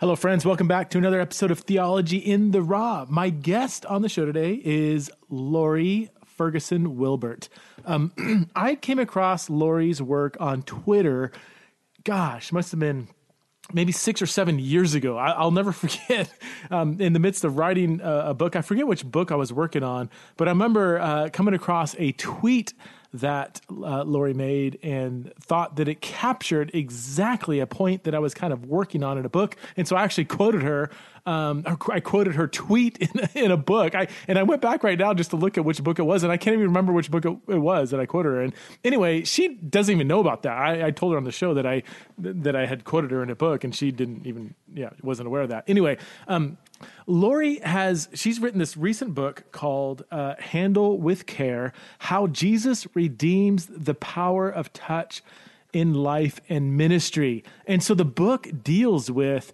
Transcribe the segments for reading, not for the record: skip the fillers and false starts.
Hello, friends. Welcome back to another episode of Theology in the Raw. My guest on the show today is Lore Ferguson Wilbert. I came across Lore's work on Twitter, gosh, must have been maybe 6 or 7 years ago. I'll never forget, in the midst of writing a book. I forget which book I was working on, but I remember coming across a tweet that Lore made and thought that it captured exactly a point that I was kind of working on in a book. And so I actually quoted her. I quoted her tweet in a book. And I went back right now just to look at which book it was. And I can't even remember which book it was that I quoted her in. Anyway, she doesn't even know about that. I told her on the show that I had quoted her in a book, and she didn't even, wasn't aware of that. Anyway, Lore she's written this recent book called Handle with Care: How Jesus Redeems the Power of Touch in Life and Ministry. And so the book deals with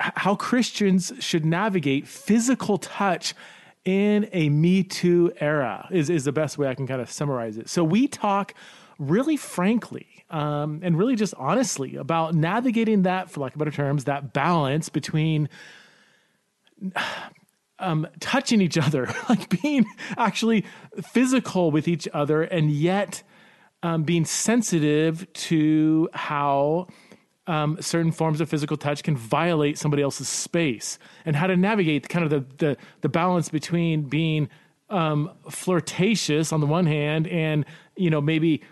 how Christians should navigate physical touch in a Me Too era is the best way I can kind of summarize it. So we talk really frankly and really just honestly about navigating that, for lack of better terms, that balance between touching each other, like being actually physical with each other, and yet being sensitive to how certain forms of physical touch can violate somebody else's space, and how to navigate kind of the balance between being flirtatious on the one hand and, maybe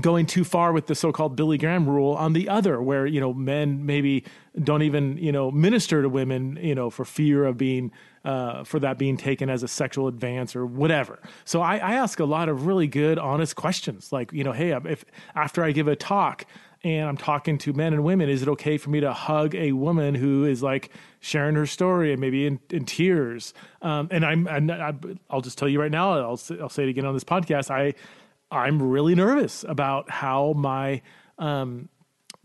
going too far with the so-called Billy Graham Rule on the other, where, men maybe don't even, minister to women, for fear of being, for that being taken as a sexual advance or whatever. So I ask a lot of really good, honest questions like, hey, if after I give a talk and I'm talking to men and women, is it okay for me to hug a woman who is like sharing her story and maybe in tears? And I'll just tell you right now, I'll say it again on this podcast. I'm really nervous about how my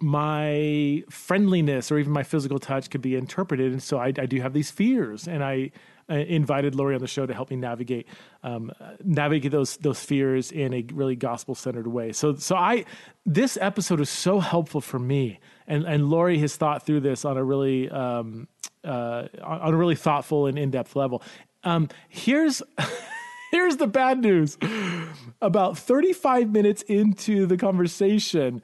my friendliness or even my physical touch could be interpreted, and so I do have these fears. And I invited Lore on the show to help me navigate those fears in a really gospel-centered way. So this episode is so helpful for me, and Lore has thought through this on a really thoughtful and in-depth level. Here's the bad news. About 35 minutes into the conversation,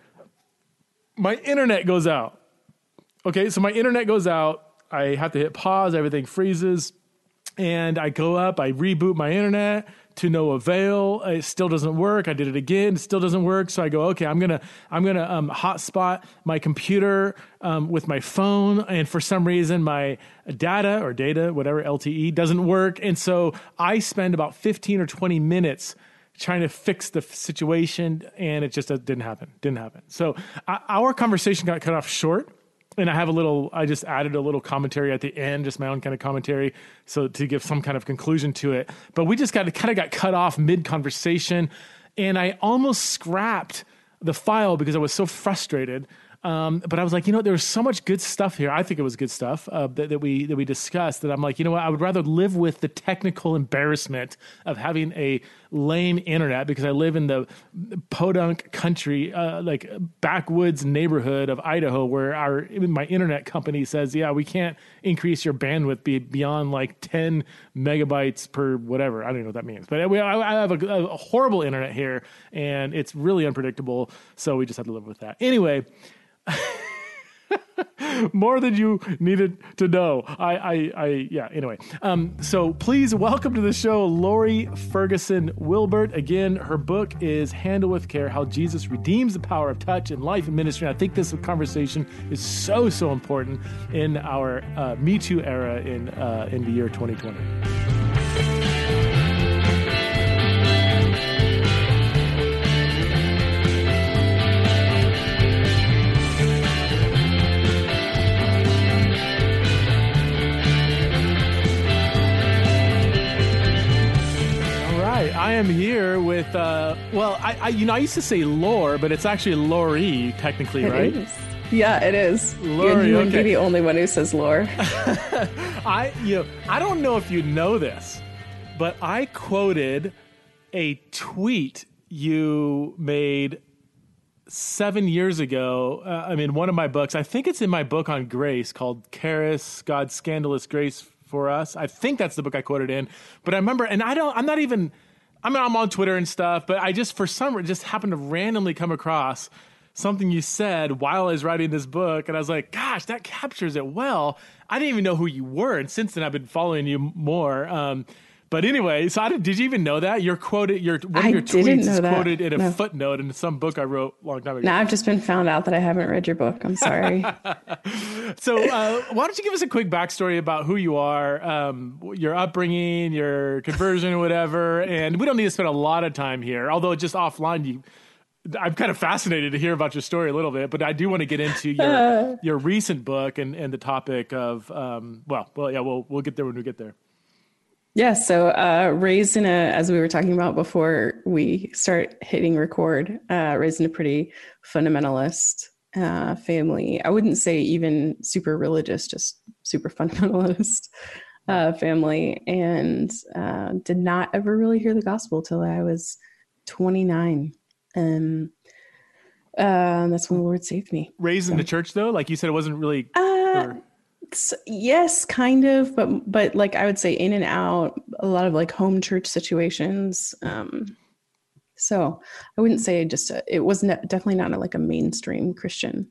my internet goes out. Okay, so my internet goes out. I have to hit pause. Everything freezes. And I go up. I reboot my internet to no avail. It still doesn't work. I did it again. It still doesn't work. So I go, okay, I'm gonna hotspot my computer with my phone. And for some reason, my data, whatever, LTE, doesn't work. And so I spend about 15 or 20 minutes trying to fix the situation, and it just didn't happen. So our conversation got cut off short. And I just added a little commentary at the end, just my own kind of commentary, so to give some kind of conclusion to it. But we just got cut off mid-conversation, and I almost scrapped the file because I was so frustrated. But I was like, there was so much good stuff here. I think it was good stuff that we discussed, that I'm like, I would rather live with the technical embarrassment of having a lame internet, because I live in the podunk country, like backwoods neighborhood of Idaho, where my internet company says, yeah, we can't increase your bandwidth beyond like 10 megabytes per whatever. I don't even know what that means, but I have a horrible internet here, and it's really unpredictable. So we just have to live with that. Anyway. More than you needed to know. Anyway. So please welcome to the show, Lore Ferguson Wilbert. Again, her book is Handle with Care: How Jesus Redeems the Power of Touch in Life and Ministry. And I think this conversation is so, so important in our Me Too era in the year 2020. I am here with, I used to say Lore, but it's actually Lore, technically, right? Yeah, it is. Lore, you would be the only one who says Lore. I don't know if you know this, but I quoted a tweet you made 7 years ago, in one of my books, I think it's in my book on grace called Karis, God's Scandalous Grace for Us. I think that's the book I quoted in, but I remember, and I'm on Twitter and stuff, but I just, for some reason, just happened to randomly come across something you said while I was writing this book. And I was like, gosh, that captures it well. I didn't even know who you were. And since then I've been following you more. But anyway, so did you even know that? You're quoted, one of your tweets is quoted in a footnote in some book I wrote a long time ago. No, I've just been found out that I haven't read your book. I'm sorry. So why don't you give us a quick backstory about who you are, your upbringing, your conversion or whatever. And we don't need to spend a lot of time here, although just offline, I'm kind of fascinated to hear about your story a little bit, but I do want to get into your recent book and the topic of, we'll get there when we get there. Yeah. So, raised in as we were talking about before we start hitting record, raised in a pretty fundamentalist, family. I wouldn't say even super religious, just super fundamentalist, family, and, did not ever really hear the gospel till I was 29. That's when the Lord saved me. Raised in the church though? Like you said, it wasn't really, yes, kind of, but like I would say in and out, a lot of like home church situations. So I wouldn't say it was definitely not like a mainstream Christian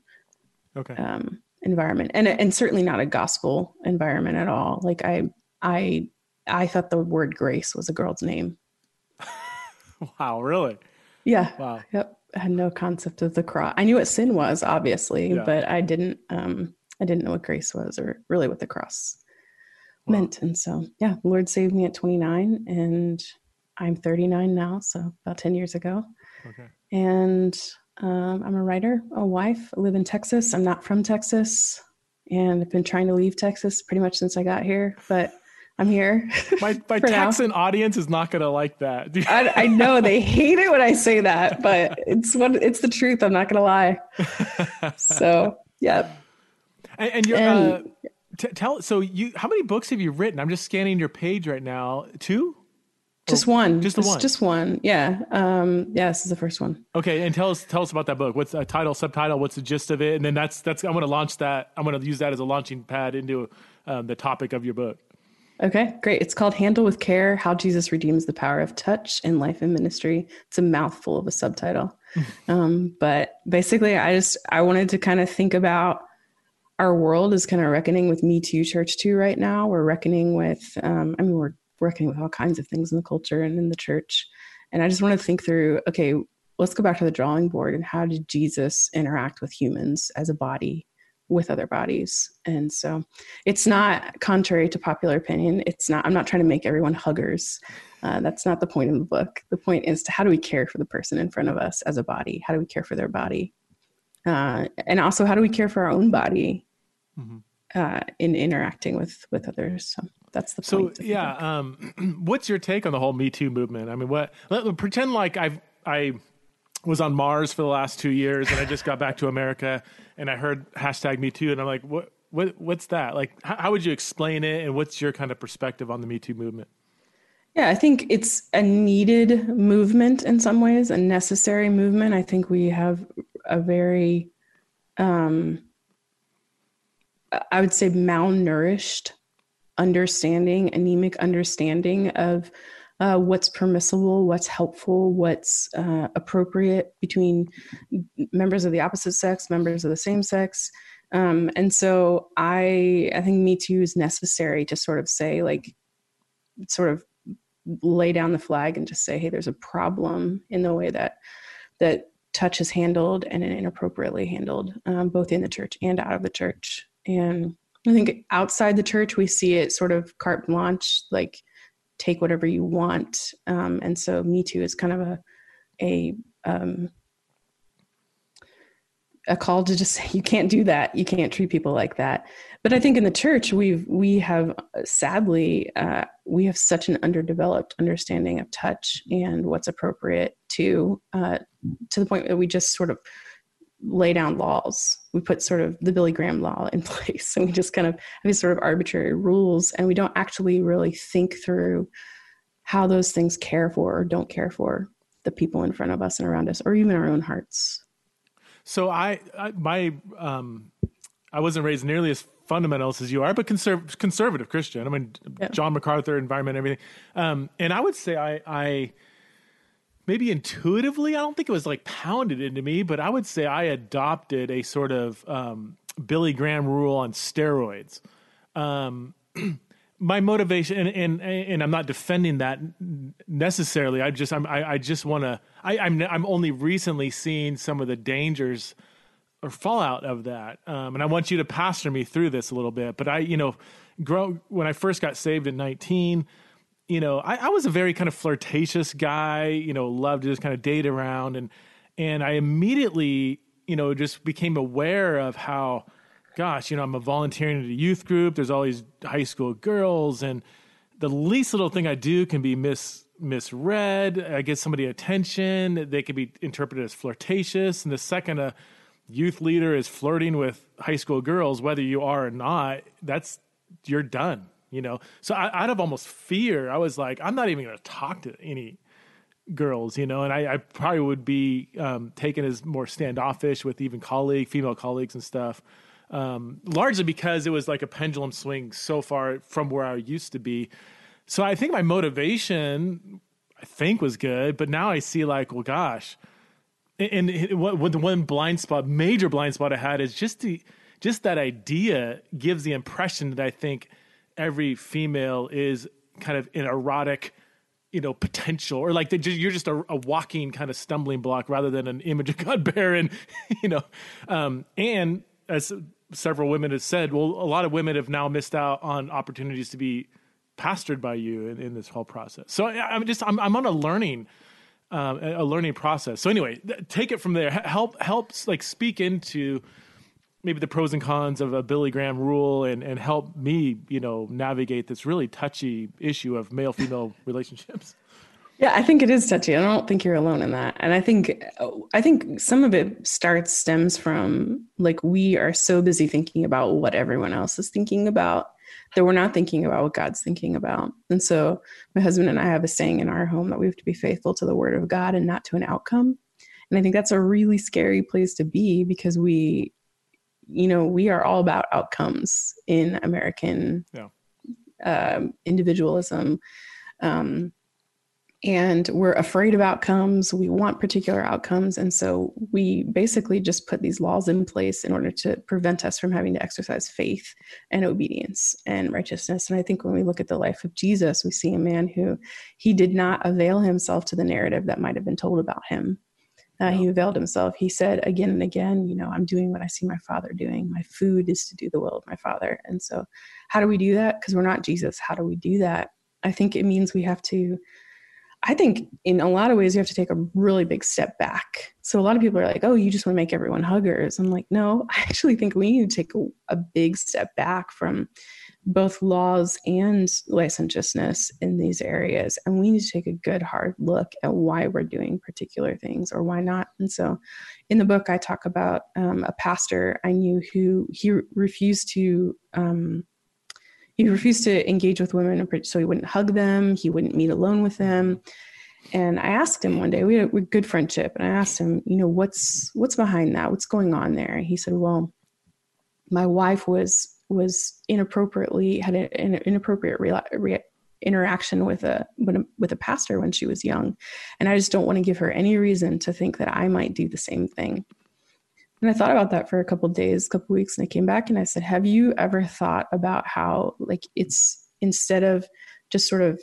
environment, and certainly not a gospel environment at all. Like I thought the word grace was a girl's name. Wow, really? Yeah. Wow. Yep. I had no concept of the cross. I knew what sin was, obviously, but I didn't know what grace was or really what the cross meant. And so, the Lord saved me at 29 and I'm 39 now. So about 10 years ago. Okay. And, I'm a writer, a wife, I live in Texas. I'm not from Texas and I've been trying to leave Texas pretty much since I got here, but I'm here. My Texan audience is not going to like that. I know they hate it when I say that, but it's the truth. I'm not going to lie. So, yeah. And you're, how many books have you written? I'm just scanning your page right now. Two? Just one. Just the one. Just one. Yeah. This is the first one. Okay. And tell us about that book. What's the title, subtitle? What's the gist of it? And then that's, I'm going to launch that. I'm going to use that as a launching pad into the topic of your book. Okay, great. It's called Handle with Care: How Jesus Redeems the Power of Touch in Life and Ministry. It's a mouthful of a subtitle. But basically I wanted to kind of think about our world is kind of reckoning with Me Too, Church Too right now. We're reckoning with, we're reckoning with all kinds of things in the culture and in the church. And I just want to think through, okay, let's go back to the drawing board and how did Jesus interact with humans as a body with other bodies? And so it's not contrary to popular opinion. I'm not trying to make everyone huggers. That's not the point of the book. The point is to how do we care for the person in front of us as a body? How do we care for their body? And also how do we care for our own body in interacting with others? So that's the point. So yeah. What's your take on the whole Me Too movement? I mean, pretend like I was on Mars for the last 2 years and I just got back to America and I heard #MeToo. And I'm like, what's that? Like, how would you explain it? And what's your kind of perspective on the Me Too movement? Yeah, I think it's a needed movement in some ways, a necessary movement. I think we have a very, I would say malnourished understanding, anemic understanding of what's permissible, what's helpful, what's appropriate between members of the opposite sex, members of the same sex. And so I think Me Too is necessary to sort of say, like, sort of lay down the flag and just say, hey, there's a problem in the way that touch is handled and inappropriately handled, both in the church and out of the church. And I think outside the church, we see it sort of carte blanche, like, take whatever you want. And so Me Too is kind of a call to just say, you can't do that. You can't treat people like that. But I think in the church, we have such an underdeveloped understanding of touch and what's appropriate to the point that we just sort of lay down laws. We put sort of the Billy Graham law in place and we just kind of have these sort of arbitrary rules and we don't actually really think through how those things care for or don't care for the people in front of us and around us or even our own hearts. So I wasn't raised nearly as fundamentalist as you are, but conservative Christian. I mean, yeah. John MacArthur, environment, everything. And I would say I maybe intuitively, I don't think it was like pounded into me, but I would say I adopted a sort of Billy Graham Rule on steroids. My motivation, and I'm not defending that necessarily. I'm only recently seeing some of the dangers or fallout of that. And I want you to pastor me through this a little bit, but when I first got saved at 19, I was a very kind of flirtatious guy, loved to just kind of date around. And I immediately, just became aware of how, gosh, I'm volunteering at a youth group. There's all these high school girls, and the least little thing I do can be misread. I get somebody attention. They could be interpreted as flirtatious. And the second a youth leader is flirting with high school girls, whether you are or not, you're done, So out of almost fear, I was like, I'm not even going to talk to any girls, and I probably would be taken as more standoffish with even female colleagues and stuff. Largely because it was like a pendulum swing so far from where I used to be. So I think my motivation, was good, but now I see like, well, gosh, and the one major blind spot I had is just that idea gives the impression that I think every female is kind of an erotic, potential, or like you're just a walking kind of stumbling block rather than an image of God bearing, and as several women have said, well, a lot of women have now missed out on opportunities to be pastored by you in this whole process. So I'm on a learning process. So anyway, take it from there. Helps like speak into maybe the pros and cons of a Billy Graham Rule and help me, navigate this really touchy issue of male-female relationships. Yeah, I think it is touchy. I don't think you're alone in that. And I think some of it stems from like, we are so busy thinking about what everyone else is thinking about that we're not thinking about what God's thinking about. And so my husband and I have a saying in our home that we have to be faithful to the word of God and not to an outcome. And I think that's a really scary place to be because we are all about outcomes in American individualism. And we're afraid of outcomes. We want particular outcomes. And so we basically just put these laws in place in order to prevent us from having to exercise faith and obedience and righteousness. And I think when we look at the life of Jesus, we see a man who he did not avail himself to the narrative that might have been told about him. He availed himself. He said again and again, I'm doing what I see my Father doing. My food is to do the will of my Father. And so how do we do that? Because we're not Jesus. How do we do that? I think it means I think in a lot of ways, you have to take a really big step back. So a lot of people are like, oh, you just want to make everyone huggers. I'm like, no, I actually think we need to take a big step back from both laws and licentiousness in these areas. And we need to take a good hard look at why we're doing particular things or why not. And so in the book, I talk about a pastor I knew who he refused to engage with women, so he wouldn't hug them. He wouldn't meet alone with them. And I asked him one day, we had a good friendship, and I asked him, what's behind that? What's going on there? And he said, well, my wife was had an inappropriate interaction with a pastor when she was young. And I just don't want to give her any reason to think that I might do the same thing. And I thought about that for a couple weeks, and I came back and I said, have you ever thought about how, like, it's instead of just sort of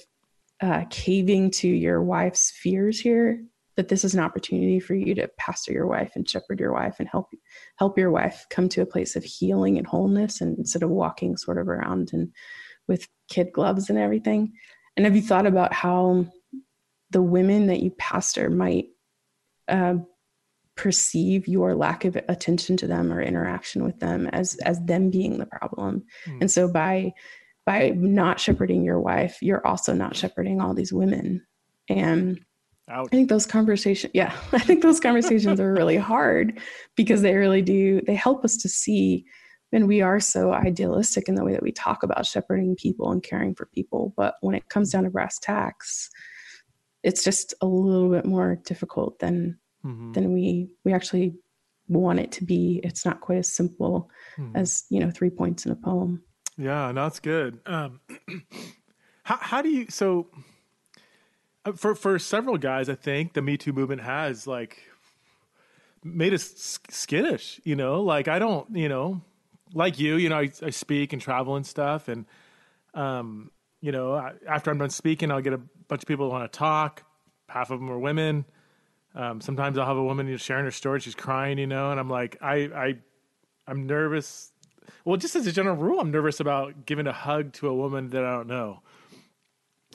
caving to your wife's fears here, that this is an opportunity for you to pastor your wife and shepherd your wife and help your wife come to a place of healing and wholeness, and instead of walking sort of around and with kid gloves and everything. And have you thought about how the women that you pastor might perceive your lack of attention to them or interaction with them as them being the problem. Mm. And so by not shepherding your wife, you're also not shepherding all these women. And ouch. I think those conversations are really hard because they help us to see, and we are so idealistic in the way that we talk about shepherding people and caring for people. But when it comes down to brass tacks, it's just a little bit more difficult than we actually want it to be. It's not quite as simple as, 3 points in a poem. Yeah, no, that's good. How do you, so for several guys, I think the Me Too movement has made us skittish, I don't, like I speak and travel and stuff. And, after I'm done speaking, I'll get a bunch of people who want to talk. Half of them are women. Sometimes I'll have a woman sharing her story. She's crying, and I'm like, I'm nervous. Well, just as a general rule, I'm nervous about giving a hug to a woman that I don't know.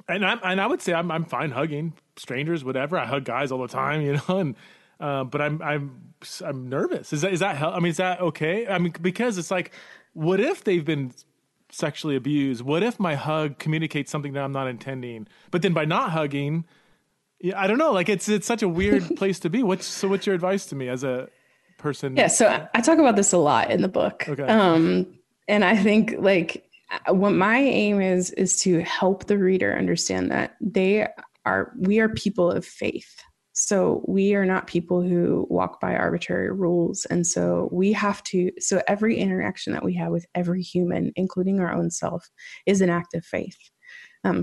And I would say I'm fine hugging strangers, whatever. I hug guys all the time, but I'm nervous. Is that okay? Because it's like, what if they've been sexually abused? What if my hug communicates something that I'm not intending? But then by not hugging, yeah, I don't know. It's such a weird place to be. What's your advice to me as a person? Yeah. So I talk about this a lot in the book. Okay. And I think what my aim is to help the reader understand that we are people of faith. So we are not people who walk by arbitrary rules. And so we have to, so every interaction that we have with every human, including our own self, is an act of faith.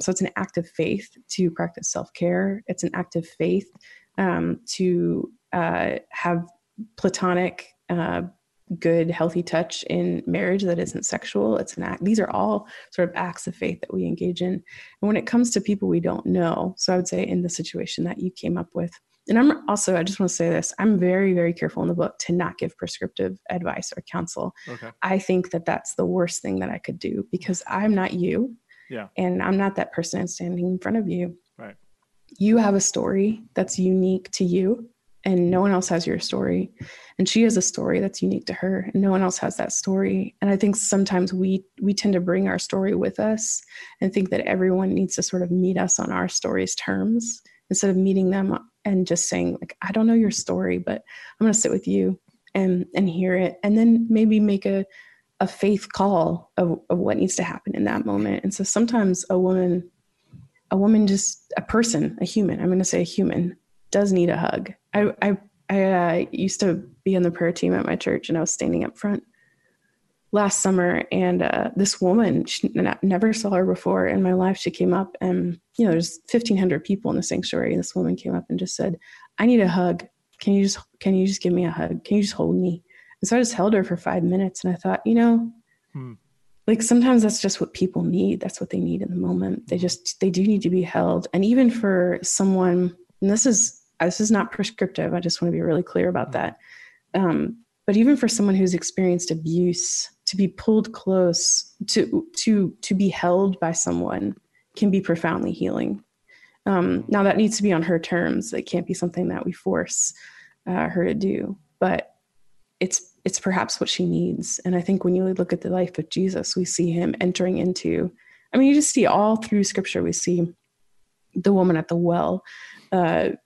So it's an act of faith to practice self-care. It's an act of faith to have platonic, good, healthy touch in marriage that isn't sexual. It's an act. These are all sort of acts of faith that we engage in. And when it comes to people we don't know, so I would say in the situation that you came up with, and I just want to say this, I'm very, very careful in the book to not give prescriptive advice or counsel. Okay. I think that that's the worst thing that I could do because I'm not you. Yeah. And I'm not that person standing in front of you. Right. You have a story that's unique to you and no one else has your story. And she has a story that's unique to her and no one else has that story. And I think sometimes we tend to bring our story with us and think that everyone needs to sort of meet us on our story's terms instead of meeting them and just saying I don't know your story, but I'm going to sit with you and hear it. And then maybe make a faith call of what needs to happen in that moment. And so sometimes a human does need a hug. I used to be on the prayer team at my church and I was standing up front last summer and this woman, never saw her before in my life. She came up and, there's 1,500 people in the sanctuary. And this woman came up and just said, I need a hug. Can you just give me a hug? Can you just hold me? And so I just held her for 5 minutes and I thought, sometimes that's just what people need. That's what they need in the moment. They do need to be held. And even for someone, and this is not prescriptive. I just want to be really clear about that. But even for someone who's experienced abuse, to be pulled close, to be held by someone can be profoundly healing. Now that needs to be on her terms. It can't be something that we force her to do, but it's perhaps what she needs. And I think when you look at the life of Jesus, we see him entering into, you just see all through scripture, we see the woman at the well,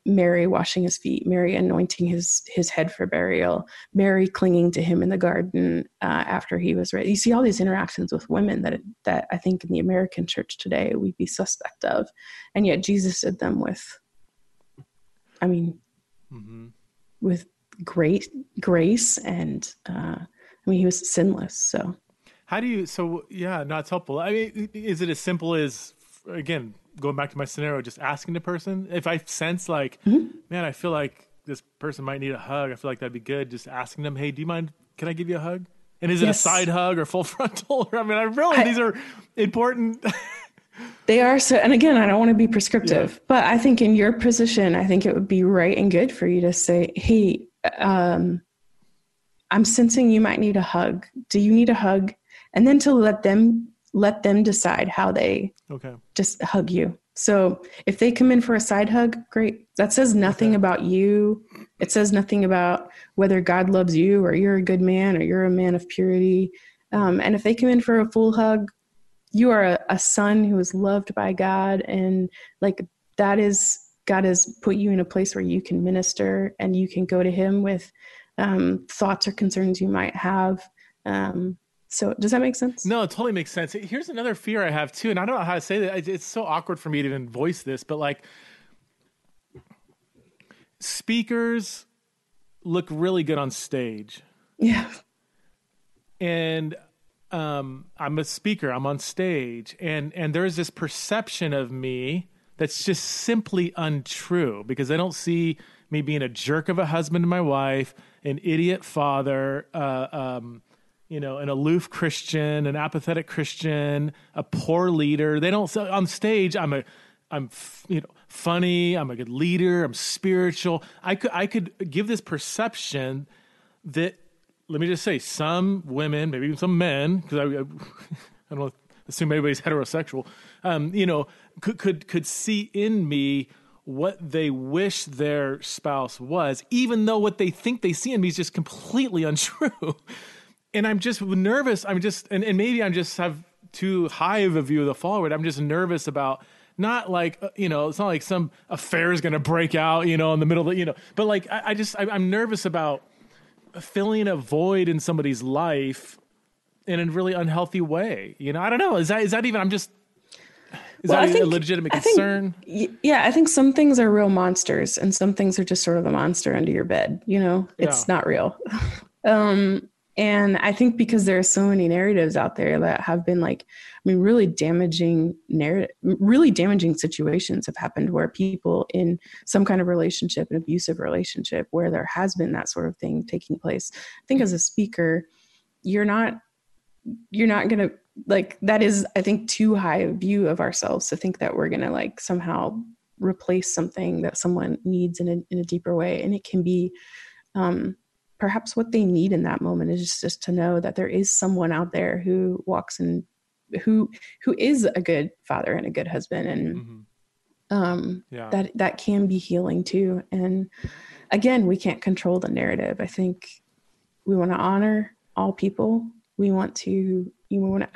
Mary washing his feet, Mary anointing his head for burial, Mary clinging to him in the garden after he was raised. You see all these interactions with women that I think in the American church today, we'd be suspect of. And yet Jesus did them with great grace and he was sinless. So it's helpful. Is it as simple as, again, going back to my scenario, just asking the person? If I sense man, I feel like this person might need a hug, I feel like that'd be good, just asking them, hey, do you mind, can I give you a hug? And is it a side hug or full frontal? These are important. They are. So, and again, I don't want to be prescriptive, but I think in your position, I think it would be right and good for you to say, hey, I'm sensing you might need a hug. Do you need a hug? And then to let them decide how they just hug you. So if they come in for a side hug, great. That says nothing about you. It says nothing about whether God loves you or you're a good man or you're a man of purity. And if they come in for a full hug, you are a son who is loved by God. And God has put you in a place where you can minister and you can go to him with thoughts or concerns you might have. So does that make sense? No, it totally makes sense. Here's another fear I have too. And I don't know how to say that. It's so awkward for me to even voice this, but speakers, look really good on stage. Yeah. And I'm a speaker, I'm on stage, and there's this perception of me that's just simply untrue because they don't see me being a jerk of a husband to my wife, an idiot father, an aloof Christian, an apathetic Christian, a poor leader. They don't, on stage, I'm funny, I'm a good leader, I'm spiritual. I could give this perception that, let me just say, some women, maybe even some men, because I don't assume anybody's heterosexual, could see in me what they wish their spouse was, even though what they think they see in me is just completely untrue. And I'm just nervous. And maybe I just have too high of a view of the forward. I'm just nervous about it's not like some affair is going to break out, in the middle of the, but like, I'm nervous about filling a void in somebody's life in a really unhealthy way. I don't know. Is that a legitimate concern? I think some things are real monsters and some things are just sort of the monster under your bed, it's not real. And I think because there are so many narratives out there that have been really damaging situations have happened where people in some kind of relationship, an abusive relationship, where there has been that sort of thing taking place. I think as a speaker, you're not going to, that is, I think, too high a view of ourselves to think that we're going to somehow replace something that someone needs in a deeper way. And it can be, perhaps what they need in that moment is just to know that there is someone out there who walks in, who is a good father and a good husband. And, that can be healing too. And again, we can't control the narrative. I think we want to honor all people. We want to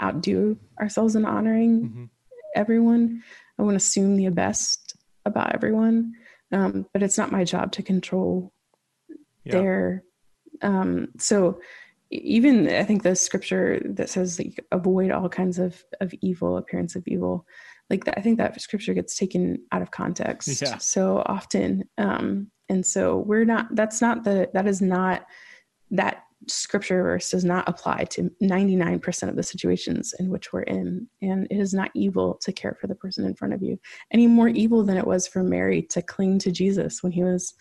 outdo ourselves in honoring everyone. I want to assume the best about everyone. But it's not my job to control their, so even I think the scripture that says that you avoid all kinds of evil, appearance of evil, I think that scripture gets taken out of context so often. And so that scripture verse does not apply to 99% of the situations in which we're in. And it is not evil to care for the person in front of you any more evil than it was for Mary to cling to Jesus when he was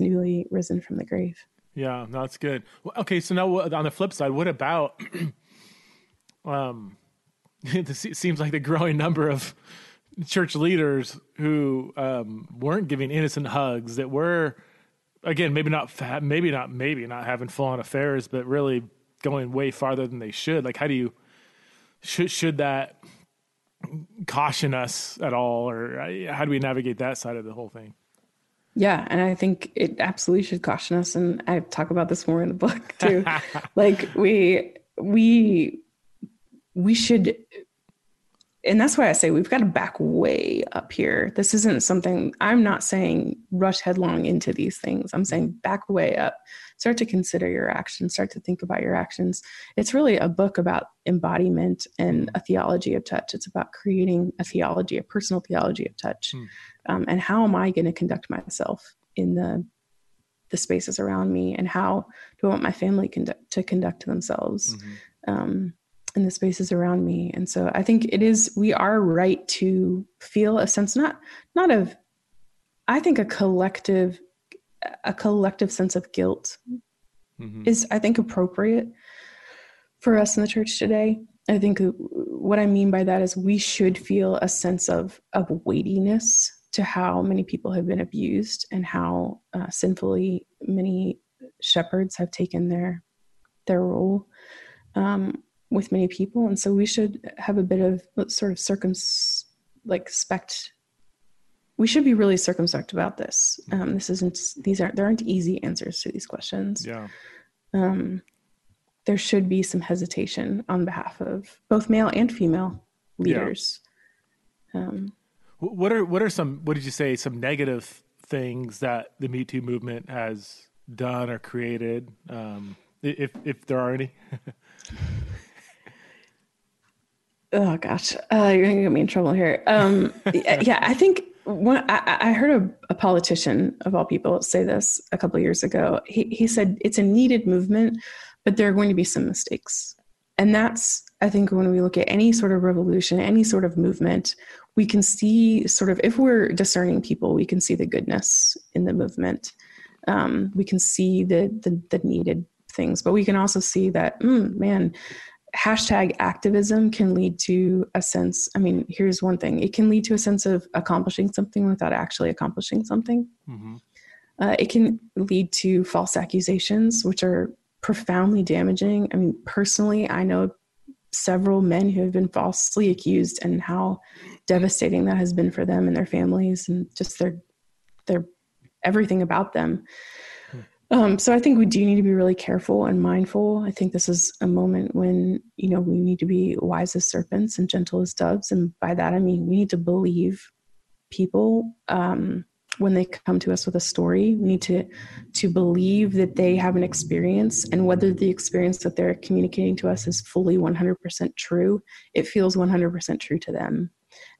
newly risen from the grave. Yeah, no, that's good. Well, okay, so now on the flip side, what about, it seems like the growing number of church leaders who weren't giving innocent hugs, that were, again, maybe not having full-on affairs, but really going way farther than they should. How do you, should that caution us at all? Or how do we navigate that side of the whole thing? Yeah. And I think it absolutely should caution us. And I talk about this more in the book too. We should, and that's why I say we've got to back way up here. This isn't something, I'm not saying rush headlong into these things. I'm saying back way up, start to consider your actions, start to think about your actions. It's really a book about embodiment and a theology of touch. It's about creating a theology, a personal theology of touch. And how am I going to conduct myself in the spaces around me? And how do I want my family to conduct themselves in the spaces around me? And so I think we are right to feel a sense, I think a collective sense of guilt is, I think, appropriate for us in the church today. I think what I mean by that is we should feel a sense of weightiness to how many people have been abused and how sinfully many shepherds have taken their role with many people. And so we should have a bit of sort of we should be really circumspect about this. There aren't easy answers to these questions. Yeah. There should be some hesitation on behalf of both male and female leaders. Yeah. What did you say some negative things that the Me Too movement has done or created, if there are any? Oh gosh, you're going to get me in trouble here. I think I heard a politician of all people say this a couple of years ago. He said it's a needed movement, but there are going to be some mistakes. And that's, I think, when we look at any sort of revolution, any sort of movement, we can see sort of, if we're discerning people, we can see the goodness in the movement. We can see the needed things, but we can also see that, man, hashtag activism can lead to a sense. I mean, here's one thing. It can lead to a sense of accomplishing something without actually accomplishing something. Mm-hmm. It can lead to false accusations, which are profoundly damaging. I mean, personally, I know several men who have been falsely accused and how devastating that has been for them and their families and just their everything about them. So I think we do need to be really careful and mindful. I think this is a moment when, you know, we need to be wise as serpents and gentle as doves. And by that, I mean, we need to believe people when they come to us with a story. We need to believe that they have an experience, and whether the experience that they're communicating to us is fully 100% true, it feels 100% true to them.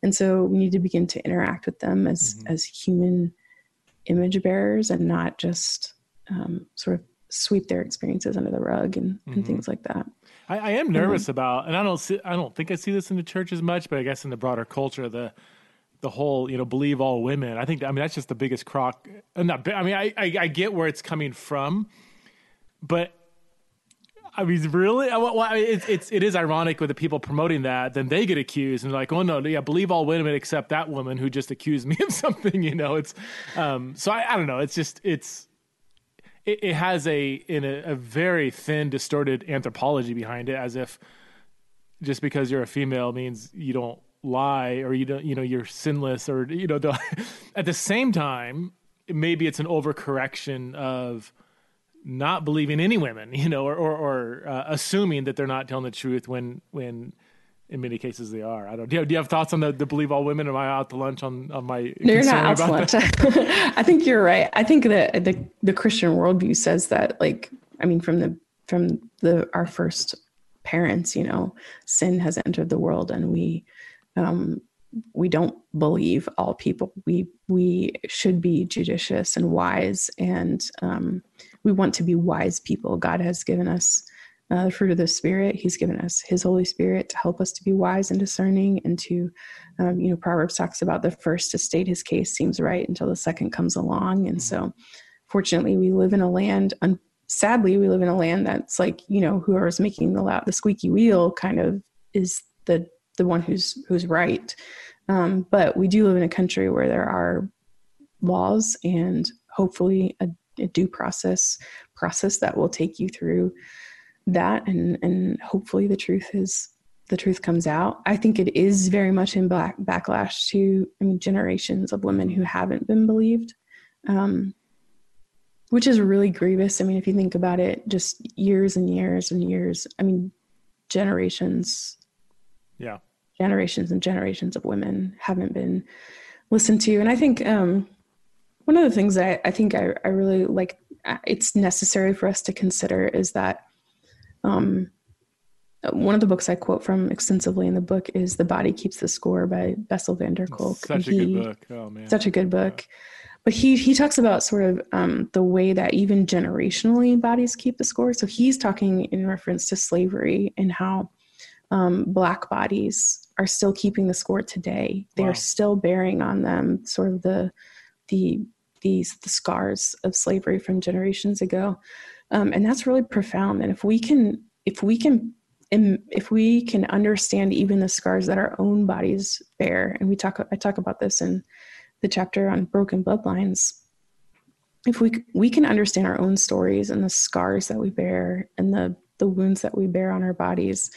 And so we need to begin to interact with them as human image bearers and not just... sort of sweep their experiences under the rug and things like that. I am nervous about, and I don't think I see this in the church as much, but I guess in the broader culture, the whole, you know, believe all women. I think, I mean, that's just the biggest crock. I get where it's coming from, but I mean, really, it is ironic with the people promoting that, then they get accused and like, oh no, yeah, believe all women except that woman who just accused me of something, you know, it's, so I don't know. It's just, it has a very thin, distorted anthropology behind it, as if just because you're a female means you don't lie or you don't, you know, you're sinless or, you know, don't. At the same time, maybe it's an overcorrection of not believing any women, you know, or assuming that they're not telling the truth when in many cases they are. I don't. Do you have thoughts on the believe all women? Am I out to lunch on my? No, you're not out to lunch. I think you're right. I think that the Christian worldview says that, like, I mean, from our first parents, you know, sin has entered the world, and we don't believe all people. We should be judicious and wise, and we want to be wise people. God has given us the fruit of the Spirit. He's given us His Holy Spirit to help us to be wise and discerning, and to, you know, Proverbs talks about the first to state his case seems right until the second comes along. And so fortunately we live in a land, sadly we live in a land that's like, you know, whoever's making the squeaky wheel kind of is the one who's right. But we do live in a country where there are laws and hopefully a due process that will take you through that, and hopefully the truth comes out. I think it is very much in backlash to, I mean, generations of women who haven't been believed, which is really grievous. I mean, if you think about it, just years and years and years, I mean, generations. Yeah. Generations and generations of women haven't been listened to. And I think, one of the things that I think I really like, it's necessary for us to consider is that, one of the books I quote from extensively in the book is The Body Keeps the Score by Bessel van der Kolk. Such a good book. Oh man. Such a good book. Yeah. But he talks about sort of, the way that even generationally bodies keep the score. So he's talking in reference to slavery and how, Black bodies are still keeping the score today. They are still bearing on them sort of the scars of slavery from generations ago. And that's really profound. And if we can understand even the scars that our own bodies bear, and I talk about this in the chapter on broken bloodlines. If we can understand our own stories and the scars that we bear and the wounds that we bear on our bodies,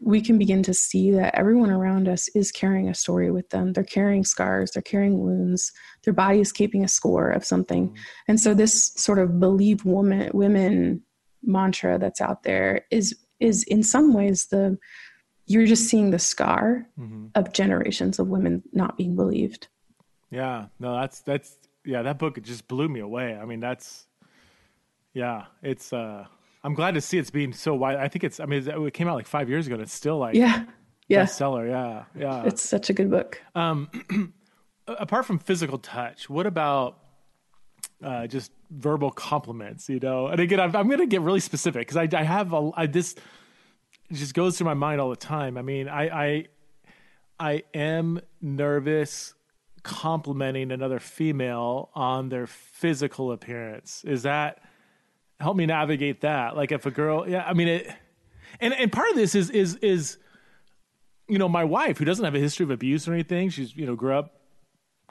we can begin to see that everyone around us is carrying a story with them. They're carrying scars, they're carrying wounds, their body is keeping a score of something. And so this sort of believe women mantra that's out there is in some ways you're just seeing the scar of generations of women not being believed. Yeah, no, that's that book just blew me away. I mean, I'm glad to see it's being so wide. I think it came out like 5 years ago and it's still like bestseller. Yeah. It's such a good book. apart from physical touch, what about just verbal compliments, you know? And again, I'm going to get really specific because this just goes through my mind all the time. I mean, I am nervous complimenting another female on their physical appearance. Is that, help me navigate that? Like if a girl, yeah, I mean, it, and part of this is, you know, my wife, who doesn't have a history of abuse or anything, she's, you know, grew up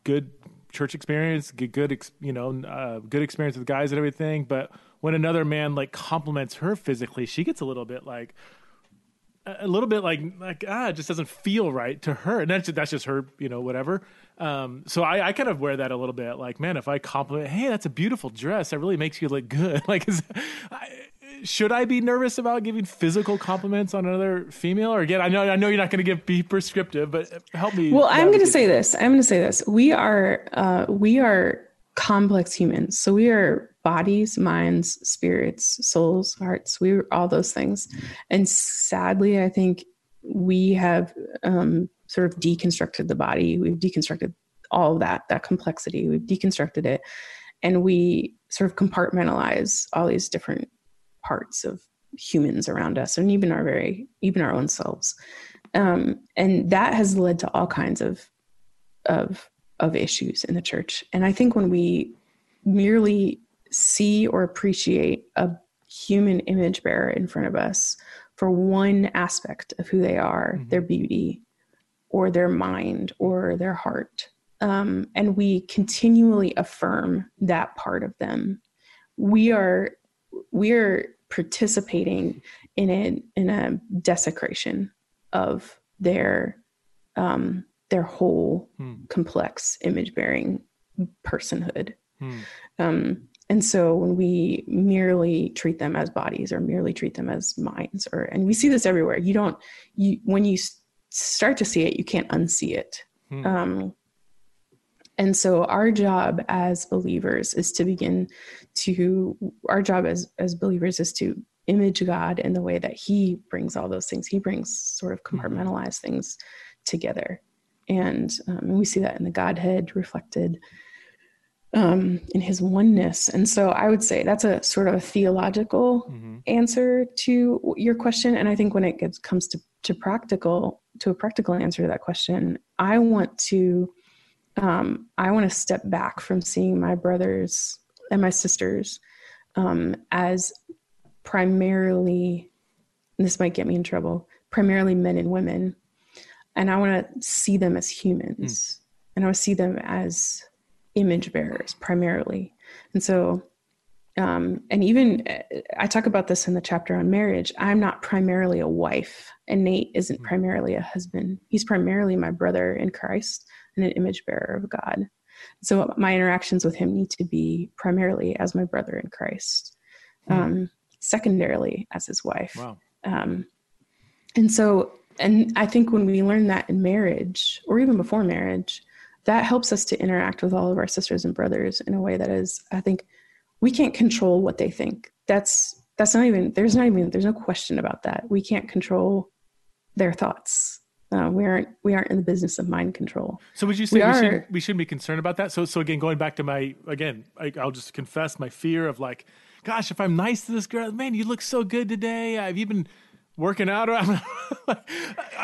good church experience, good experience with guys and everything. But when another man like compliments her physically, she gets a little bit like it just doesn't feel right to her. And that's just her, you know, whatever. So I kind of wear that a little bit like, man, if I compliment, hey, that's a beautiful dress, that really makes you look good. Like, should I be nervous about giving physical compliments on another female? Or again, I know you're not going to be prescriptive, but help me. Well, I'm going to say this. We are complex humans. So we are bodies, minds, spirits, souls, hearts. We are all those things. And sadly, I think we have sort of deconstructed the body. We've deconstructed all of that complexity. We've deconstructed it. And we sort of compartmentalize all these different parts of humans around us and even our own selves. And that has led to all kinds of issues in the church. And I think when we merely see or appreciate a human image bearer in front of us for one aspect of who they are, mm-hmm. their beauty or their mind or their heart, and we continually affirm that part of them, we're participating in a desecration of their whole complex image-bearing personhood. And so when we merely treat them as bodies or merely treat them as minds, and we see this everywhere, when you start to see it, you can't unsee it. And so our job as believers is to image God in the way that he brings all those things. He brings sort of compartmentalized things together. And we see that in the Godhead reflected in his oneness. And so I would say that's a sort of a theological answer to your question. And I think when it comes to a practical answer to that question, I want to step back from seeing my brothers and my sisters as primarily, and this might get me in trouble, primarily men and women. And I want to see them as humans. And I want to see them as image bearers primarily. And so, and even I talk about this in the chapter on marriage. I'm not primarily a wife, and Nate isn't primarily a husband. He's primarily my brother in Christ and an image bearer of God. So my interactions with him need to be primarily as my brother in Christ, secondarily as his wife. Wow. And I think when we learn that in marriage or even before marriage, that helps us to interact with all of our sisters and brothers in a way that is, I think, we can't control what they think. There's no question about that. We can't control their thoughts. We aren't in the business of mind control. So would you say we shouldn't be concerned about that? So again, going back to I'll just confess my fear of like, gosh, if I'm nice to this girl, man, you look so good today. I've even working out, or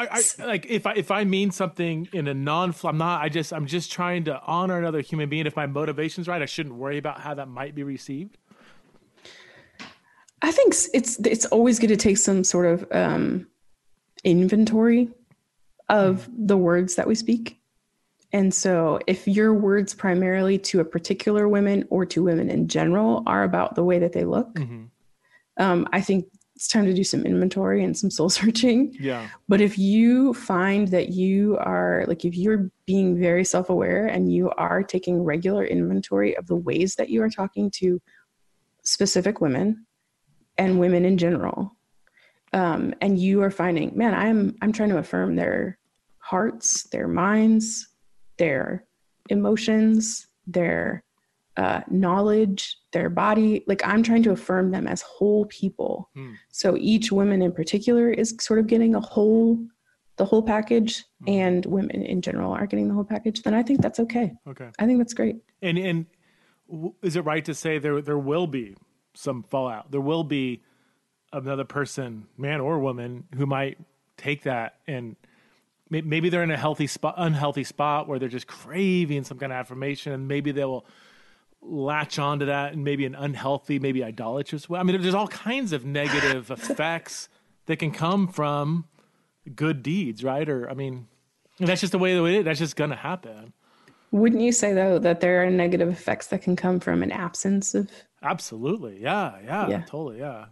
if I mean something in a I'm just trying to honor another human being. If my motivation's right, I shouldn't worry about how that might be received. I think it's always going to take some sort of inventory of the words that we speak. And so if your words primarily to a particular woman or to women in general are about the way that they look, I think it's time to do some inventory and some soul searching. Yeah. But if you find that you are if you're being very self-aware and you are taking regular inventory of the ways that you are talking to specific women and women in general, and you are finding, man, I'm trying to affirm their hearts, their minds, their emotions, their knowledge, their body, I'm trying to affirm them as whole people. So each woman in particular is sort of getting a whole the whole package and women in general are getting the whole package, then I think that's okay. Okay. I think that's great. And is it right to say there will be some fallout? There will be another person, man or woman, who might take that, and maybe they're in a healthy spot, unhealthy spot where they're just craving some kind of affirmation, and maybe they will latch onto that in maybe an unhealthy, maybe idolatrous way. I mean, there's all kinds of negative effects that can come from good deeds, right? Or, I mean, that's just the way that it is. That's just going to happen. Wouldn't you say, though, that there are negative effects that can come from an absence of? Absolutely. Yeah. Totally. Yeah.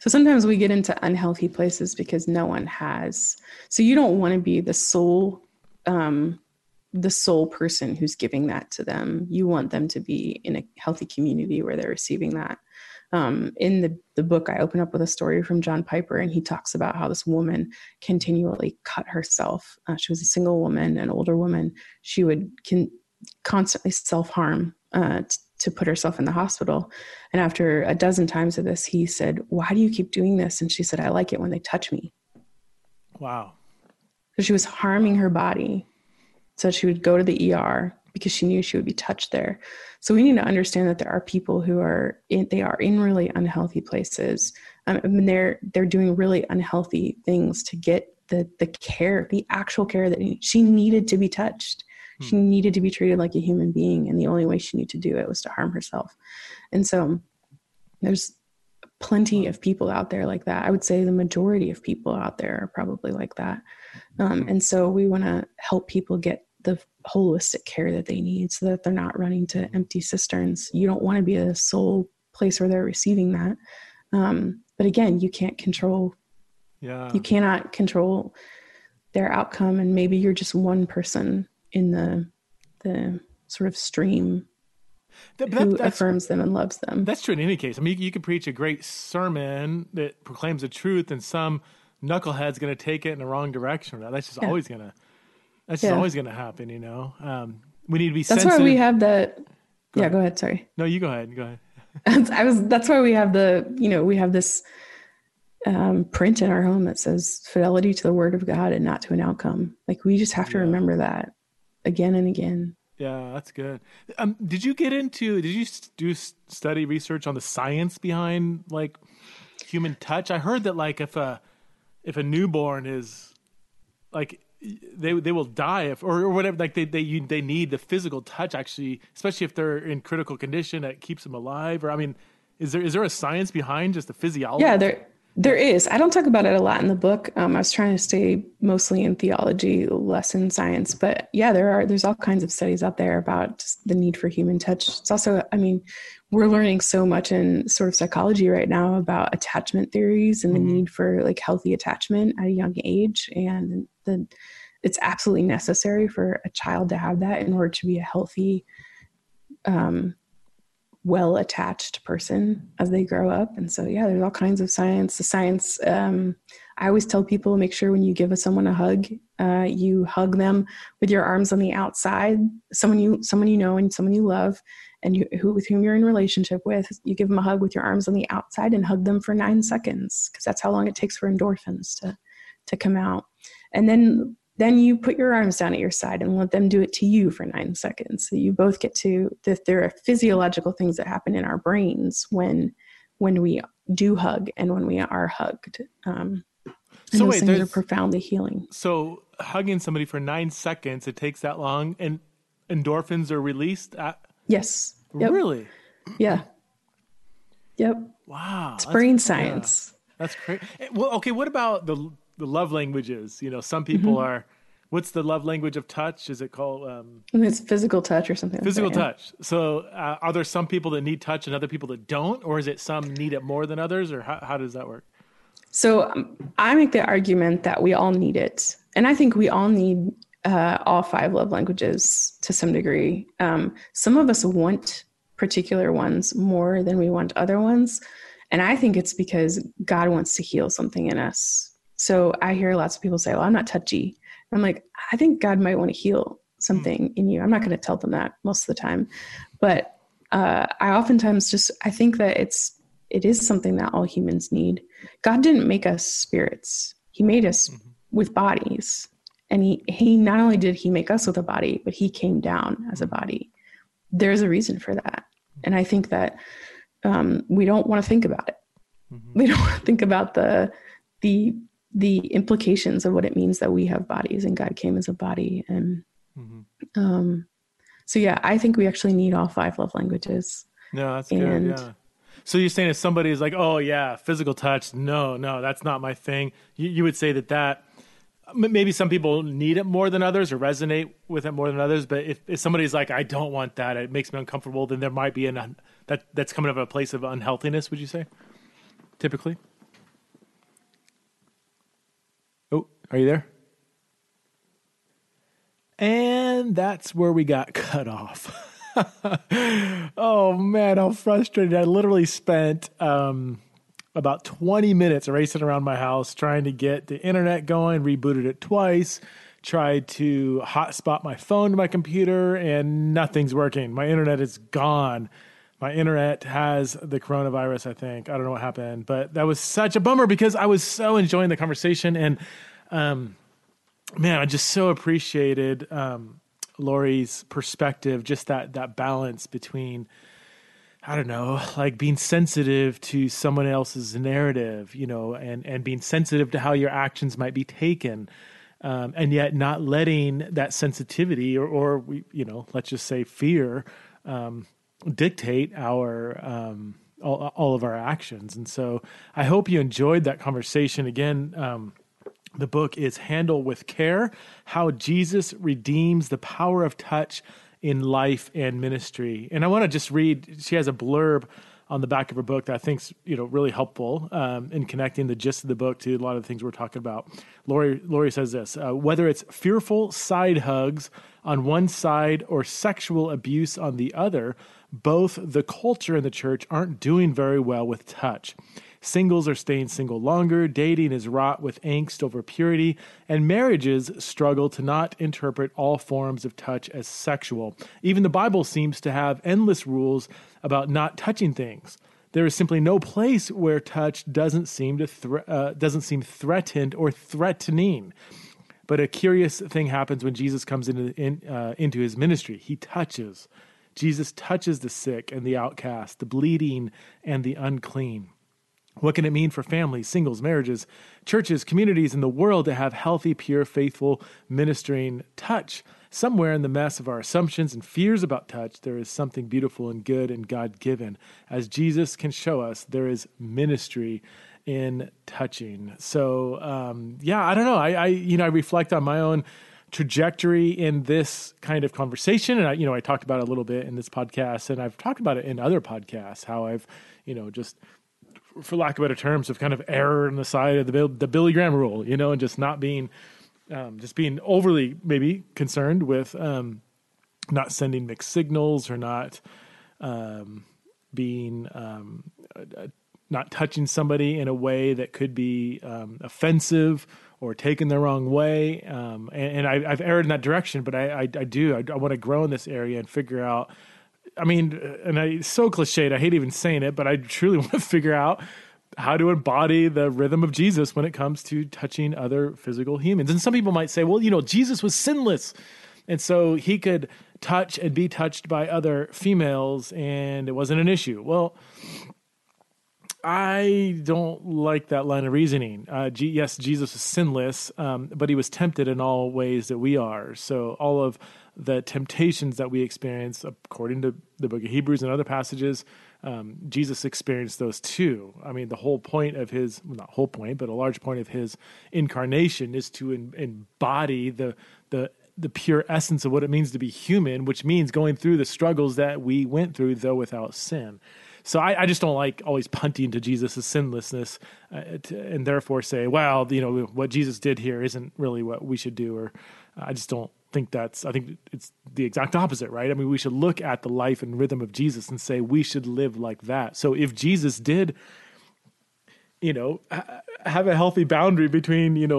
So sometimes we get into unhealthy places because no one has. So you don't want to be the sole person who's giving that to them. You want them to be in a healthy community where they're receiving that. In the book, I open up with a story from John Piper, and he talks about how this woman continually cut herself. She was a single woman, an older woman. She would constantly self-harm to put herself in the hospital. And after a dozen times of this, he said, "Why do you keep doing this?" And she said, "I like it when they touch me." Wow. So she was harming her body. So she would go to the ER because she knew she would be touched there. So we need to understand that there are people who are in really unhealthy places. And they're doing really unhealthy things to get the care, the actual care that she needed to be touched. She needed to be treated like a human being. And the only way she knew to do it was to harm herself. And so there's plenty of people out there like that. I would say the majority of people out there are probably like that. And so we want to help people get the holistic care that they need so that they're not running to empty cisterns. You don't want to be the sole place where they're receiving that. But again, you can't control. Yeah. You cannot control their outcome. And maybe you're just one person in the sort of stream who affirms them and loves them. That's true in any case. I mean, you could preach a great sermon that proclaims the truth, and some knucklehead's going to take it in the wrong direction. That's just always going to. That's just always going to happen, you know. We need to be sensitive. That's why we have the. Go ahead. Sorry. No, you go ahead. That's why we have we have this print in our home that says fidelity to the word of God and not to an outcome. Like, we just have to remember that again and again. Yeah, that's good. Did you do study research on the science behind like human touch? I heard that like if a newborn is like. They will die or whatever, like they need the physical touch, actually, especially if they're in critical condition, that keeps them alive. Or, I mean, is there a science behind just the physiology? Yeah, there is. I don't talk about it a lot in the book. I was trying to stay mostly in theology, less in science, but yeah, there's all kinds of studies out there about just the need for human touch. It's also, I mean, we're learning so much in sort of psychology right now about attachment theories and the need for like healthy attachment at a young age, and it's absolutely necessary for a child to have that in order to be a healthy, well-attached person as they grow up. And so, yeah, there's all kinds of science. The science, I always tell people, make sure when you give someone a hug, you hug them with your arms on the outside, someone you know and someone you love, and with whom you're in relationship with. You give them a hug with your arms on the outside and hug them for 9 seconds, because that's how long it takes for endorphins to come out. And then you put your arms down at your side and let them do it to you for 9 seconds. So you both get there are physiological things that happen in our brains when we do hug and when we are hugged. Things are profoundly healing. So hugging somebody for 9 seconds, it takes that long, and endorphins are released? Yes. Yep. Really? Yeah. Yep. Wow. It's brain science. Yeah. That's great. Well, okay, what about the love languages? You know, some people are, what's the love language of touch? Is it called? It's physical touch or something. Physical touch. Yeah. So are there some people that need touch and other people that don't? Or is it some need it more than others? Or how does that work? So I make the argument that we all need it. And I think we all need all 5 love languages to some degree. Some of us want particular ones more than we want other ones. And I think it's because God wants to heal something in us. So I hear lots of people say, well, I'm not touchy. I'm like, I think God might want to heal something in you. I'm not going to tell them that most of the time. But I think that it is something that all humans need. God didn't make us spirits. He made us with bodies. And he not only did he make us with a body, but he came down as a body. There's a reason for that. And I think that we don't want to think about it. Mm-hmm. We don't want to think about the implications of what it means that we have bodies and God came as a body. And mm-hmm. So yeah, I think we actually need all 5 love languages. No, that's good. Yeah. So you're saying if somebody is like, oh yeah, physical touch, no, that's not my thing. You would say that maybe some people need it more than others or resonate with it more than others. But if somebody's like, I don't want that, it makes me uncomfortable, then there might be that's coming up a place of unhealthiness, would you say? Typically. Oh, are you there? And that's where we got cut off. Oh man, how frustrated. I literally spent about 20 minutes racing around my house trying to get the internet going, rebooted it twice, tried to hotspot my phone to my computer, and nothing's working. My internet is gone. My internet has the coronavirus, I think. I don't know what happened, but that was such a bummer because I was so enjoying the conversation. And man, I just so appreciated Lore's perspective, just that balance between, I don't know, like being sensitive to someone else's narrative, you know, and being sensitive to how your actions might be taken. And yet not letting that sensitivity or you know, let's just say fear, dictate our, all of our actions. And so I hope you enjoyed that conversation. Again, the book is Handle with Care: How Jesus Redeems the Power of Touch in Life and Ministry. And I want to just read, she has a blurb on the back of her book that I think's, you know, really helpful in connecting the gist of the book to a lot of the things we're talking about. Lore says this, whether it's fearful side hugs on one side or sexual abuse on the other, both the culture and the church aren't doing very well with touch. Singles are staying single longer, dating is wrought with angst over purity, and marriages struggle to not interpret all forms of touch as sexual. Even the Bible seems to have endless rules about not touching things. There is simply no place where touch doesn't seem threatened or threatening. But a curious thing happens when Jesus comes into his ministry. He touches. Jesus touches the sick and the outcast, the bleeding and the unclean. What can it mean for families, singles, marriages, churches, communities, and the world to have healthy, pure, faithful, ministering touch? Somewhere in the mess of our assumptions and fears about touch, there is something beautiful and good and God-given. As Jesus can show us, there is ministry in touching. So, yeah, I don't know. I reflect on my own trajectory in this kind of conversation. And I talked about it a little bit in this podcast, and I've talked about it in other podcasts, how I've, just, for lack of better terms, of kind of error on the side of the Billy Graham rule, and just not being, just being overly maybe concerned with not sending mixed signals or not being, not touching somebody in a way that could be offensive or taken the wrong way. And I've erred in that direction, but I want to grow in this area and figure out, it's so cliched, I hate even saying it, but I truly want to figure out how to embody the rhythm of Jesus when it comes to touching other physical humans. And some people might say, well, Jesus was sinless, and so he could touch and be touched by other females, and it wasn't an issue. Well, I don't like that line of reasoning. Yes, Jesus was sinless, but he was tempted in all ways that we are. So all of the temptations that we experience, according to the book of Hebrews and other passages, Jesus experienced those too. The whole point of his, not whole point, but a large point of his incarnation is to embody the pure essence of what it means to be human, which means going through the struggles that we went through, though without sin. So I just don't like always punting to Jesus' sinlessness and therefore say, well, what Jesus did here isn't really what we should do. Or I just don't think I think it's the exact opposite, right? We should look at the life and rhythm of Jesus and say we should live like that. So if Jesus did, have a healthy boundary between,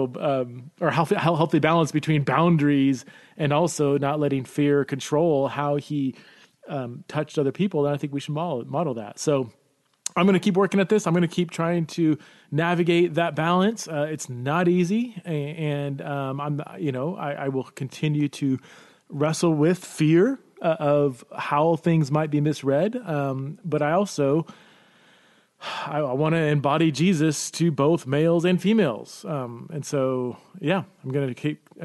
or healthy balance between boundaries and also not letting fear control how he touched other people, then I think we should model that. So I'm going to keep working at this. I'm going to keep trying to navigate that balance. It's not easy, and I will continue to wrestle with fear of how things might be misread. But I also I want to embody Jesus to both males and females, and so yeah, I'm going to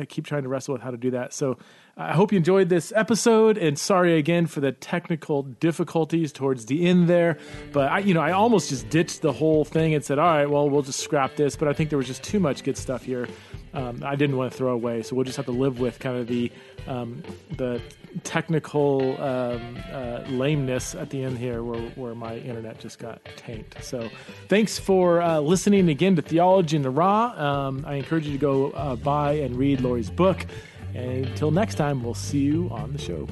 keep trying to wrestle with how to do that. So I hope you enjoyed this episode, and sorry again for the technical difficulties towards the end there. But I almost just ditched the whole thing and said, all right, well, we'll just scrap this. But I think there was just too much good stuff here. I didn't want to throw away. So we'll just have to live with kind of the technical lameness at the end here where my internet just got tanked. So thanks for listening again to Theology in the Raw. I encourage you to go buy and read Lore's book. And until next time, we'll see you on the show.